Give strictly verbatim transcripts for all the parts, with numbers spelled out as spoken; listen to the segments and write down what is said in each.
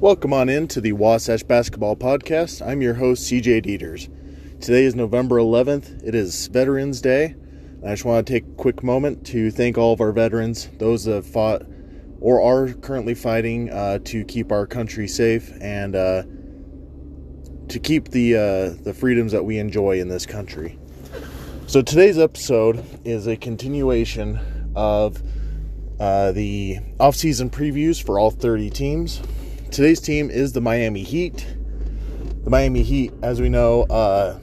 Welcome on in to the Wasatch Basketball Podcast. I'm your host, C J Dieters. Today is November eleventh. It is Veterans Day. I just want to take a quick moment to thank all of our veterans, those that have fought or are currently fighting uh, to keep our country safe and uh, to keep the uh, the freedoms that we enjoy in this country. So today's episode is a continuation of uh, the off-season previews for all thirty teams. Today's team is the Miami Heat. The Miami Heat, as we know, uh,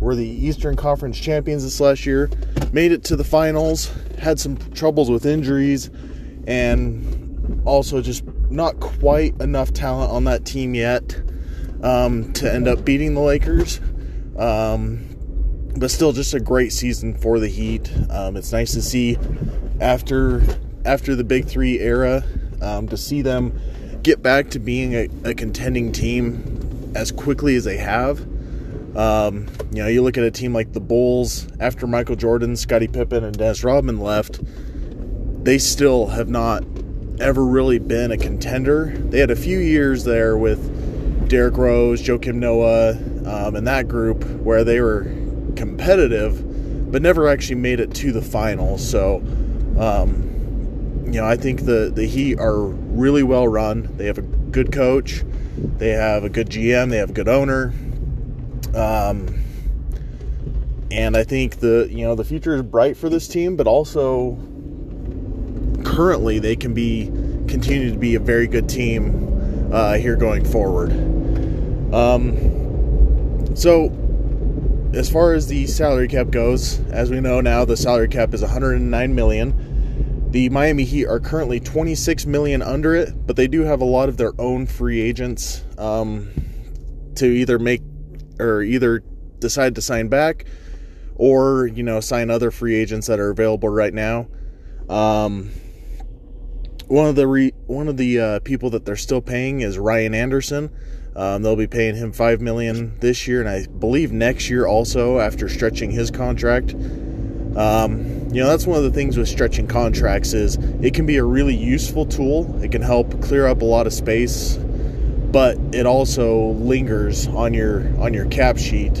were the Eastern Conference champions this last year, made it to the finals, had some troubles with injuries, and also just not quite enough talent on that team yet um, to end up beating the Lakers. Um, but still just a great season for the Heat. Um, it's nice to see after, after the Big Three era um, to see them get back to being a, a contending team as quickly as they have. Um, you know, you look at a team like the Bulls, after Michael Jordan, Scottie Pippen, and Dennis Rodman left, they still have not ever really been a contender. They had a few years there with Derrick Rose, Joakim Noah, um, and that group where they were competitive, but never actually made it to the finals. So, um, you know, I think the, the Heat are really well run. They have a good coach. They have a good G M. They have a good owner. Um, and I think the, you know, the future is bright for this team, but also currently they can be, continue to be a very good team uh, here going forward. Um, so as far as the salary cap goes, as we know now, the salary cap is one hundred nine million dollars. The Miami Heat are currently twenty-six million dollars under it, but they do have a lot of their own free agents um, to either make or either decide to sign back or, you know, sign other free agents that are available right now. Um, one of the re- one of the uh, people that they're still paying is Ryan Anderson. Um, they'll be paying him five million dollars this year, and I believe next year also after stretching his contract. Um, you know, that's one of the things with stretching contracts is it can be a really useful tool. It can help clear up a lot of space, but it also lingers on your on your cap sheet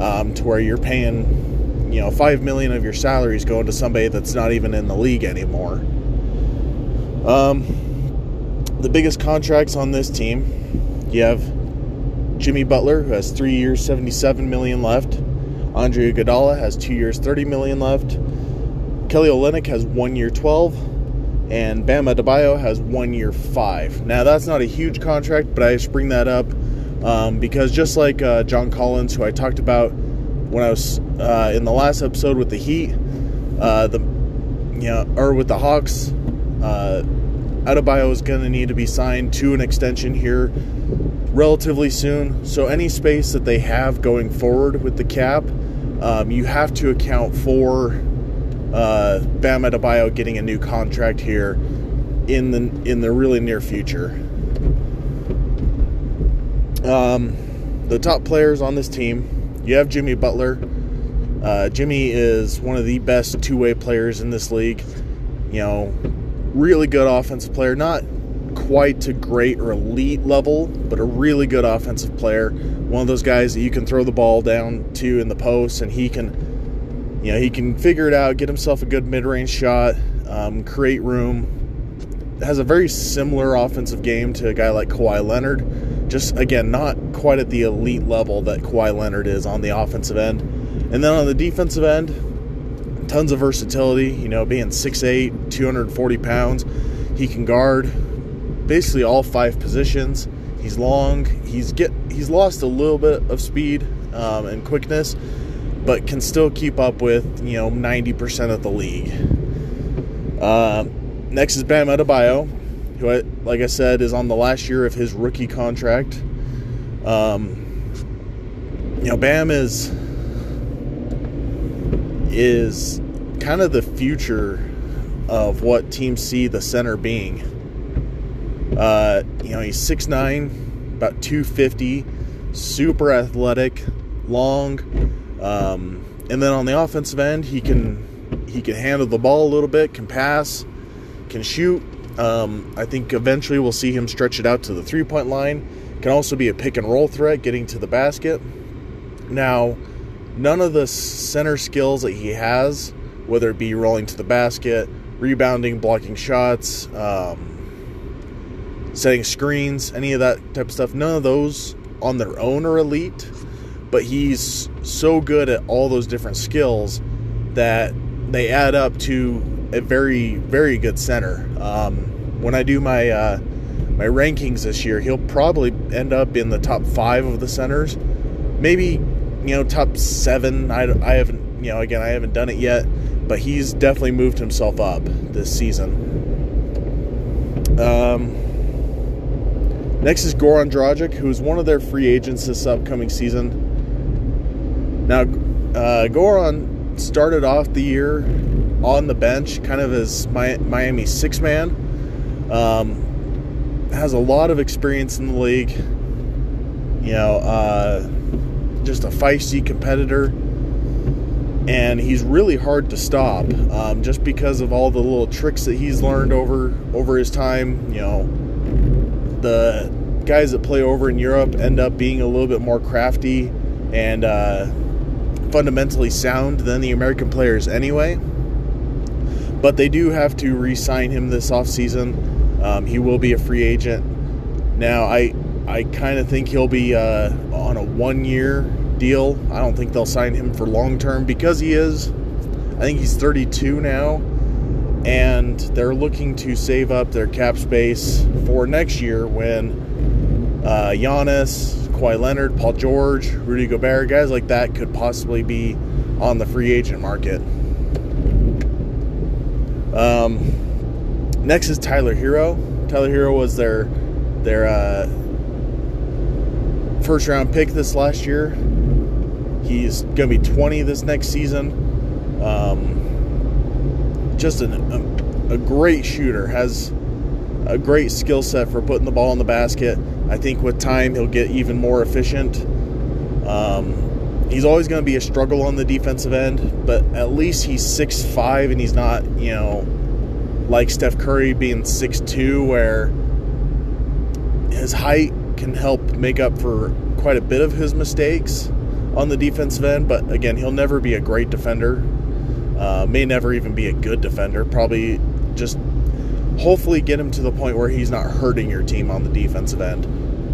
um, to where you're paying, you know, five million dollars of your salary is going to somebody that's not even in the league anymore. Um, the biggest contracts on this team, you have Jimmy Butler, who has three years, seventy-seven million dollars left. Andre Adebayo has two years, thirty million dollars left. Kelly Olynyk has one year, twelve. And Bam Adebayo has one year, five. Now, that's not a huge contract, but I just bring that up um, because just like uh, John Collins, who I talked about when I was uh, in the last episode with the Heat, uh, the you know, or with the Hawks, uh, Adebayo is going to need to be signed to an extension here relatively soon. So any space that they have going forward with the cap, um, you have to account for uh, Bam Adebayo getting a new contract here in the in the really near future. Um, the top players on this team, you have Jimmy Butler. Uh, Jimmy is one of the best two-way players in this league. You know, really good offensive player. Not quite to great or elite level, but a really good offensive player. One of those guys that you can throw the ball down to in the post, and he can, you know, he can figure it out, get himself a good mid-range shot, um, create room. Has a very similar offensive game to a guy like Kawhi Leonard. Just, again, not quite at the elite level that Kawhi Leonard is on the offensive end. And then on the defensive end, tons of versatility, you know, being six foot eight, two hundred forty pounds. He can guard basically all five positions. He's long. He's get. He's lost a little bit of speed um, and quickness, but can still keep up with, you know, ninety percent of the league. Uh, next is Bam Adebayo, who, I, like I said, is on the last year of his rookie contract. Um, you know, Bam is is kind of the future of what teams see the center being. Uh, you know, he's six nine, about two fifty, super athletic, long. Um, and then on the offensive end, he can he can handle the ball a little bit, can pass, can shoot, Um, I think eventually we'll see him stretch it out to the three-point line. Can also be a pick-and-roll threat, getting to the basket. Now, none of the center skills that he has, whether it be rolling to the basket, rebounding, blocking shots, um, setting screens, any of that type of stuff, none of those on their own are elite. But he's so good at all those different skills that they add up to a very, very good center. Um, when I do my uh, my rankings this year, he'll probably end up in the top five of the centers, maybe you know top seven. I, I haven't you know again I haven't done it yet, but he's definitely moved himself up this season. Um, next is Goran Dragic, who is one of their free agents this upcoming season. Now, uh, Goran started off the year on the bench, kind of as Miami's six man, um, has a lot of experience in the league. You know, uh, just a feisty competitor, and he's really hard to stop, um, just because of all the little tricks that he's learned over over his time. You know, the guys that play over in Europe end up being a little bit more crafty and uh, fundamentally sound than the American players, anyway. But they do have to re-sign him this offseason. Um, he will be a free agent. Now, I I kind of think he'll be uh, on a one-year deal. I don't think they'll sign him for long-term because he is, I think he's thirty-two now, and they're looking to save up their cap space for next year when uh, Giannis, Kawhi Leonard, Paul George, Rudy Gobert, guys like that could possibly be on the free agent market. Um, next is Tyler Hero. Tyler Hero was their their uh, first round pick this last year. He's going to be twenty this next season. Um, just an, a, a great shooter. Has a great skill set for putting the ball in the basket. I think with time he'll get even more efficient. Um, He's always going to be a struggle on the defensive end, but at least he's six five and he's not, you know, like Steph Curry being six two, where his height can help make up for quite a bit of his mistakes on the defensive end. But again, he'll never be a great defender, uh, may never even be a good defender. Probably just hopefully get him to the point where he's not hurting your team on the defensive end.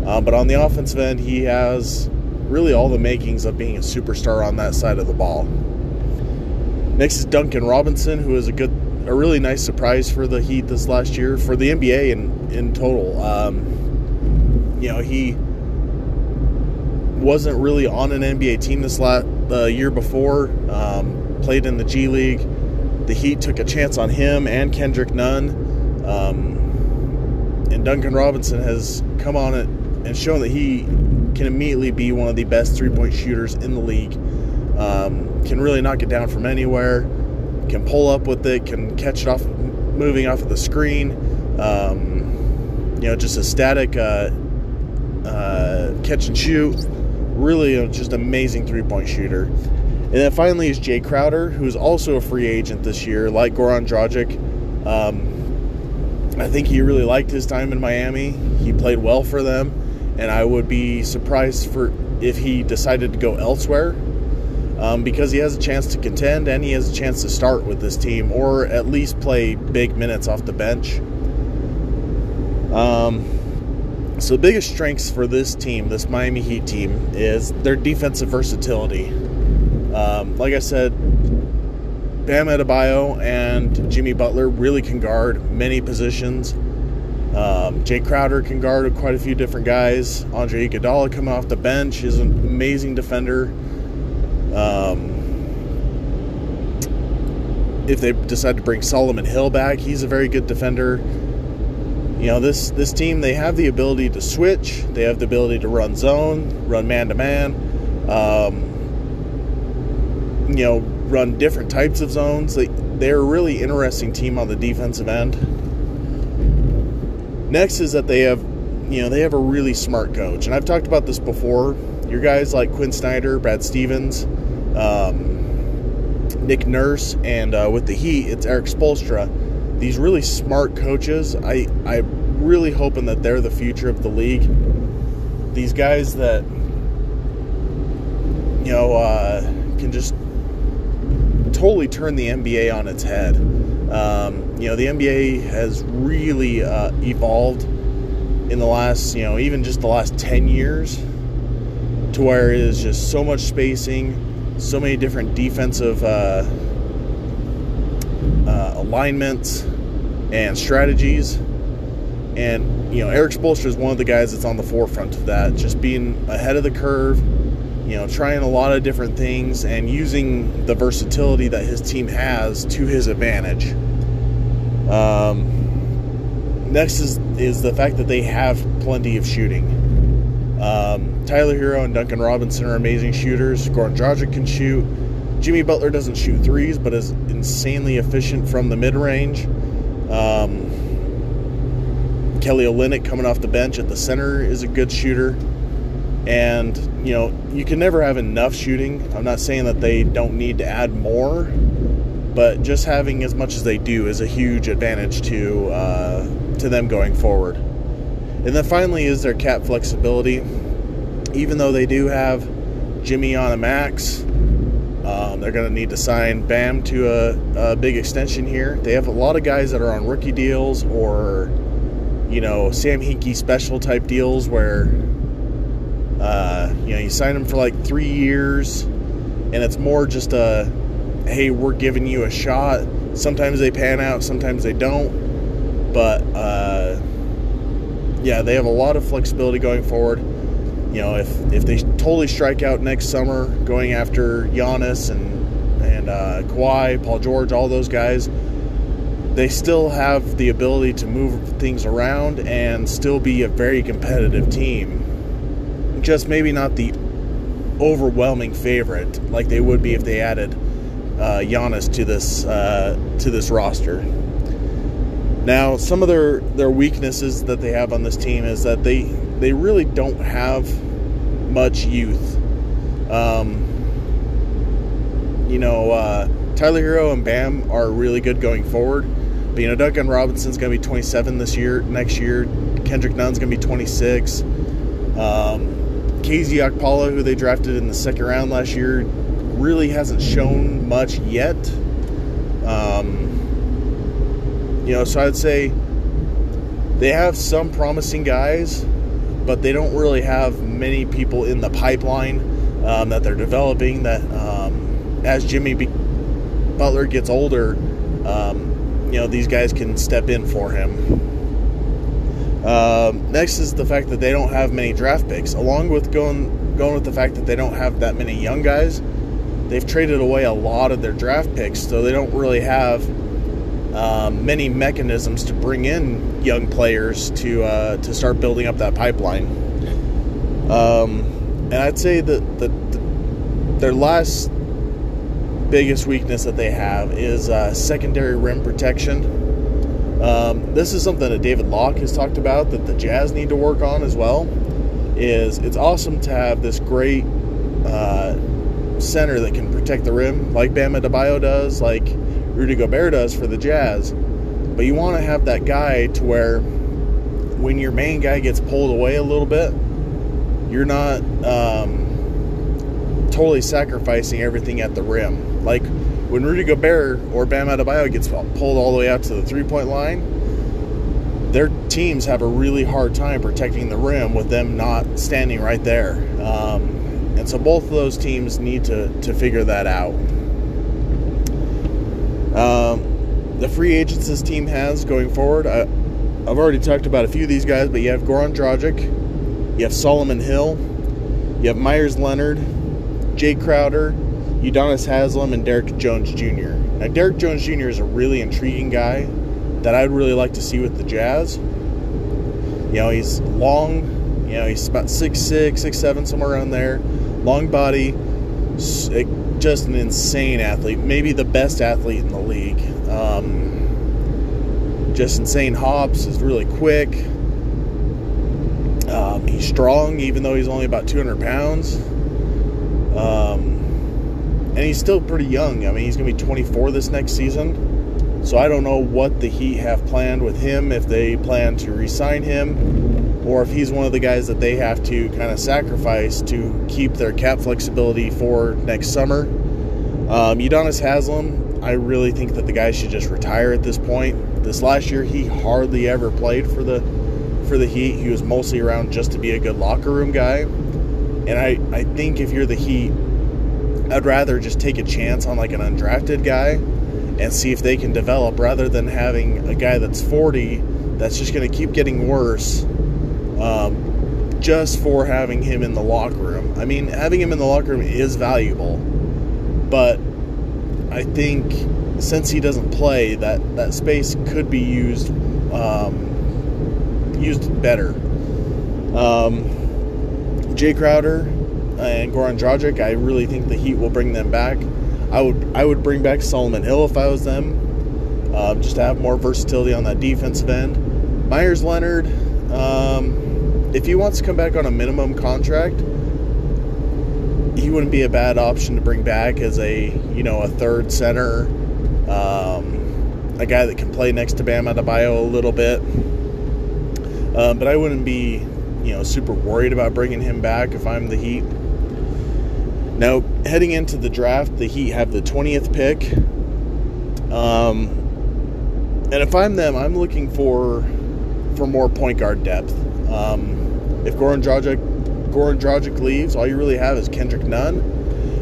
Uh, but on the offensive end, he has really all the makings of being a superstar on that side of the ball. Next is Duncan Robinson, who is a good, a really nice surprise for the Heat this last year, for the N B A in, in total. Um, you know, he wasn't really on an N B A team this last, uh, year before, um, played in the G League. The Heat took a chance on him and Kendrick Nunn. Um, and Duncan Robinson has come on it and shown that he can immediately be one of the best three-point shooters in the league. Um, can really knock it down from anywhere. Can pull up with it. Can catch it off, moving off of the screen. Um, you know, just a static uh, uh, catch and shoot. Really, uh, just amazing three-point shooter. And then finally is Jae Crowder, who's also a free agent this year, like Goran Dragic. Um, I think he really liked his time in Miami. He played well for them. And I would be surprised for if he decided to go elsewhere, um, because he has a chance to contend and he has a chance to start with this team, or at least play big minutes off the bench. Um, so the biggest strengths for this team, this Miami Heat team, is their defensive versatility. Um, like I said, Bam Adebayo and Jimmy Butler really can guard many positions. Um, Jae Crowder can guard quite a few different guys. Andre Iguodala coming off the bench is an amazing defender. Um, if they decide to bring Solomon Hill back, he's a very good defender. You know, this this team, they have the ability to switch. They have the ability to run zone, run man-to-man. Um, you know, run different types of zones. They, they're a really interesting team on the defensive end. Next is that they have, you know, they have a really smart coach. And I've talked about this before. Your guys like Quinn Snyder, Brad Stevens, um, Nick Nurse, and uh, with the Heat, it's Eric Spoelstra. these really smart coaches, I, I'm really hoping that they're the future of the league. These guys that, you know, uh, can just totally turn the N B A on its head. Um, you know, the N B A has really uh, evolved in the last, you know, even just the last ten years, to where it is just so much spacing, so many different defensive uh, uh, alignments and strategies. And, you know, Eric Spoelstra is one of the guys that's on the forefront of that, just being ahead of the curve, you know, trying a lot of different things and using the versatility that his team has to his advantage. Um, next is, is the fact that they have plenty of shooting. Um, Tyler Hero and Duncan Robinson are amazing shooters. Goran Dragic can shoot. Jimmy Butler doesn't shoot threes, but is insanely efficient from the mid-range. Um, Kelly Olynyk coming off the bench at the center is a good shooter. And, you know, you can never have enough shooting. I'm not saying that they don't need to add more, but just having as much as they do is a huge advantage to uh, to them going forward. And then finally is their cap flexibility. Even though they do have Jimmy on a max, um, they're going to need to sign Bam to a, a big extension here. They have a lot of guys that are on rookie deals or, you know, Sam Hinkie special type deals where, uh, you know, you sign them for like three years and it's more just a, hey, we're giving you a shot. Sometimes they pan out, sometimes they don't. But, uh, yeah, they have a lot of flexibility going forward. You know, if, if they totally strike out next summer going after Giannis and, and uh, Kawhi, Paul George, all those guys, they still have the ability to move things around and still be a very competitive team. Just maybe not the overwhelming favorite like they would be if they added uh, Giannis to this uh, to this roster. Now, some of their, their weaknesses that they have on this team is that they they really don't have much youth. Um, you know, uh, Tyler Hero and Bam are really good going forward. But, you know, Duncan Robinson's going to be twenty-seven this year, next year. Kendrick Nunn's going to be twenty-six. Um, Casey Akpala, who they drafted in the second round last year, really hasn't shown much yet. Um, you know, so I'd say they have some promising guys, but they don't really have many people in the pipeline um, that they're developing that um, as Jimmy becomes Butler gets older, um, you know, these guys can step in for him. Um, next is the fact that they don't have many draft picks, along with going going with the fact that they don't have that many young guys. They've traded away a lot of their draft picks, so they don't really have um, many mechanisms to bring in young players to uh, to start building up that pipeline. Um, and I'd say that the, the, their last biggest weakness that they have is uh, secondary rim protection. Um, this is something that David Locke has talked about that the Jazz need to work on as well. Is it's awesome to have this great uh, center that can protect the rim, like Bam Adebayo does, like Rudy Gobert does for the Jazz. But you want to have that guy to where when your main guy gets pulled away a little bit, you're not um, totally sacrificing everything at the rim. Like when Rudy Gobert or Bam Adebayo gets pulled all the way out to the three-point line, their teams have a really hard time protecting the rim with them not standing right there. Um, and so both of those teams need to, to figure that out. Um, the free agents this team has going forward, I, I've already talked about a few of these guys, but you have Goran Dragic, you have Solomon Hill, you have Myers Leonard, Jae Crowder, Udonis Haslem, and Derek Jones Junior Now, Derek Jones Junior is a really intriguing guy that I'd really like to see with the Jazz. You know, he's long. You know, he's about six six, six seven, somewhere around there. Long body. Just an insane athlete. Maybe the best athlete in the league. Um, just insane hops. Is really quick. Um, he's strong, even though he's only about two hundred pounds. Um... And he's still pretty young. I mean, he's going to be twenty-four this next season. So I don't know what the Heat have planned with him, if they plan to re-sign him, or if he's one of the guys that they have to kind of sacrifice to keep their cap flexibility for next summer. Um, Udonis Haslem, I really think that the guy should just retire at this point. This last year, he hardly ever played for the for the Heat. He was mostly around just to be a good locker room guy. And I, I think if you're the Heat, I'd rather just take a chance on like an undrafted guy and see if they can develop, rather than having a guy that's forty that's just going to keep getting worse um, just for having him in the locker room. I mean, having him in the locker room is valuable, but I think since he doesn't play, that, that space could be used um, used better. Um, Jae Crowder and Goran Dragic, I really think the Heat will bring them back. I would I would bring back Solomon Hill if I was them, uh, just to have more versatility on that defensive end. Myers Leonard, um, if he wants to come back on a minimum contract, he wouldn't be a bad option to bring back as a you know a third center, um, a guy that can play next to Bam Adebayo a little bit. Uh, but I wouldn't be you know super worried about bringing him back if I'm the Heat. Now, heading into the draft, the Heat have the twentieth pick. Um, and if I'm them, I'm looking for for more point guard depth. Um, if Goran Dragic, Goran Dragic leaves, all you really have is Kendrick Nunn,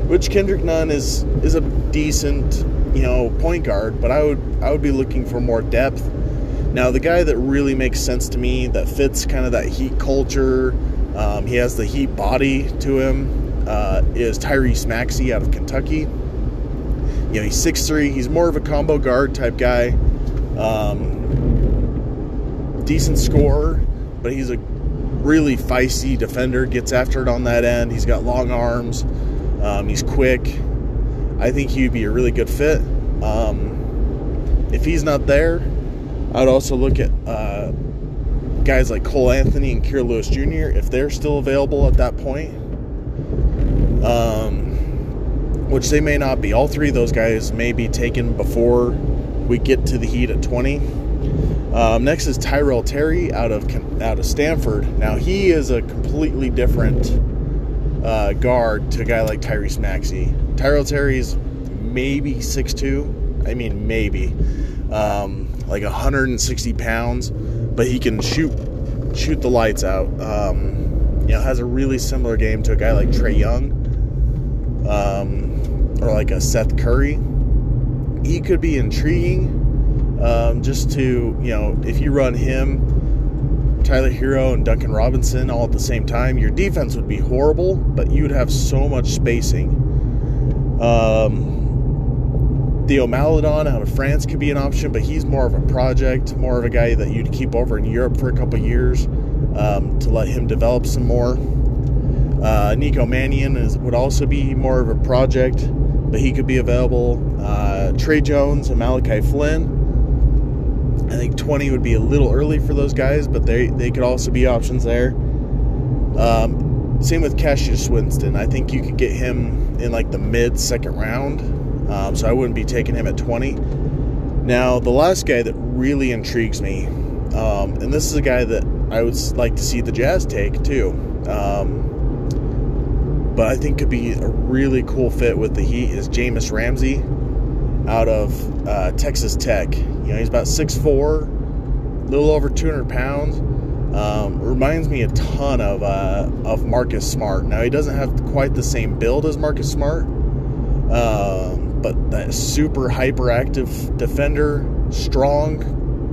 which Kendrick Nunn is is a decent, you know, point guard, but I would I would be looking for more depth. Now, the guy that really makes sense to me, that fits kind of that Heat culture, um, he has the Heat body to him, Uh, is Tyrese Maxey out of Kentucky. You know, he's six three. He's more of a combo guard type guy. Um, decent scorer, but he's a really feisty defender. Gets after it on that end. He's got long arms. Um, he's quick. I think he'd be a really good fit. Um, if he's not there, I'd also look at uh, guys like Cole Anthony and Kier Lewis Junior if they're still available at that point. Um, which they may not be. All three of those guys may be taken before we get to the Heat at twenty. Um, next is Tyrell Terry out of out of Stanford. Now, he is a completely different uh, guard to a guy like Tyrese Maxey. Tyrell Terry's maybe six two. I mean, maybe um, like one hundred sixty pounds, but he can shoot shoot the lights out. Um, you know, has a really similar game to a guy like Trae Young. Um, or like a Seth Curry. He could be intriguing, um, just to, you know, if you run him, Tyler Hero and Duncan Robinson all at the same time, your defense would be horrible, but you'd have so much spacing. Um, Theo Maledon out of France could be an option, but he's more of a project, more of a guy that you'd keep over in Europe for a couple years, um, to let him develop some more. Uh, Nico Mannion is, would also be more of a project, but he could be available. Uh, Trey Jones and Malachi Flynn. I think twenty would be a little early for those guys, but they, they could also be options there. Um, same with Cassius Winston. I think you could get him in like the mid-second round, um, so I wouldn't be taking him at twenty. Now, the last guy that really intrigues me, um, and this is a guy that I would like to see the Jazz take too, um, but I think could be a really cool fit with the Heat, is Jameis Ramsey out of uh, Texas Tech. You know, he's about six four, a little over two hundred pounds. Um, reminds me a ton of uh, of Marcus Smart. Now, he doesn't have quite the same build as Marcus Smart, um, but that super hyperactive defender, strong,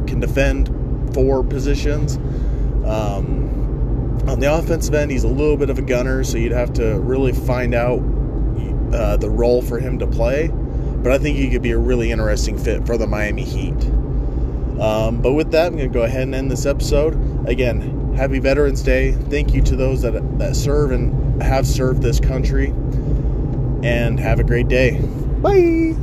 can defend four positions. Um, On the offensive end, he's a little bit of a gunner, so you'd have to really find out uh, the role for him to play. But I think he could be a really interesting fit for the Miami Heat. Um, but with that, I'm going to go ahead and end this episode. Again, happy Veterans Day. Thank you to those that, that serve and have served this country. And have a great day. Bye!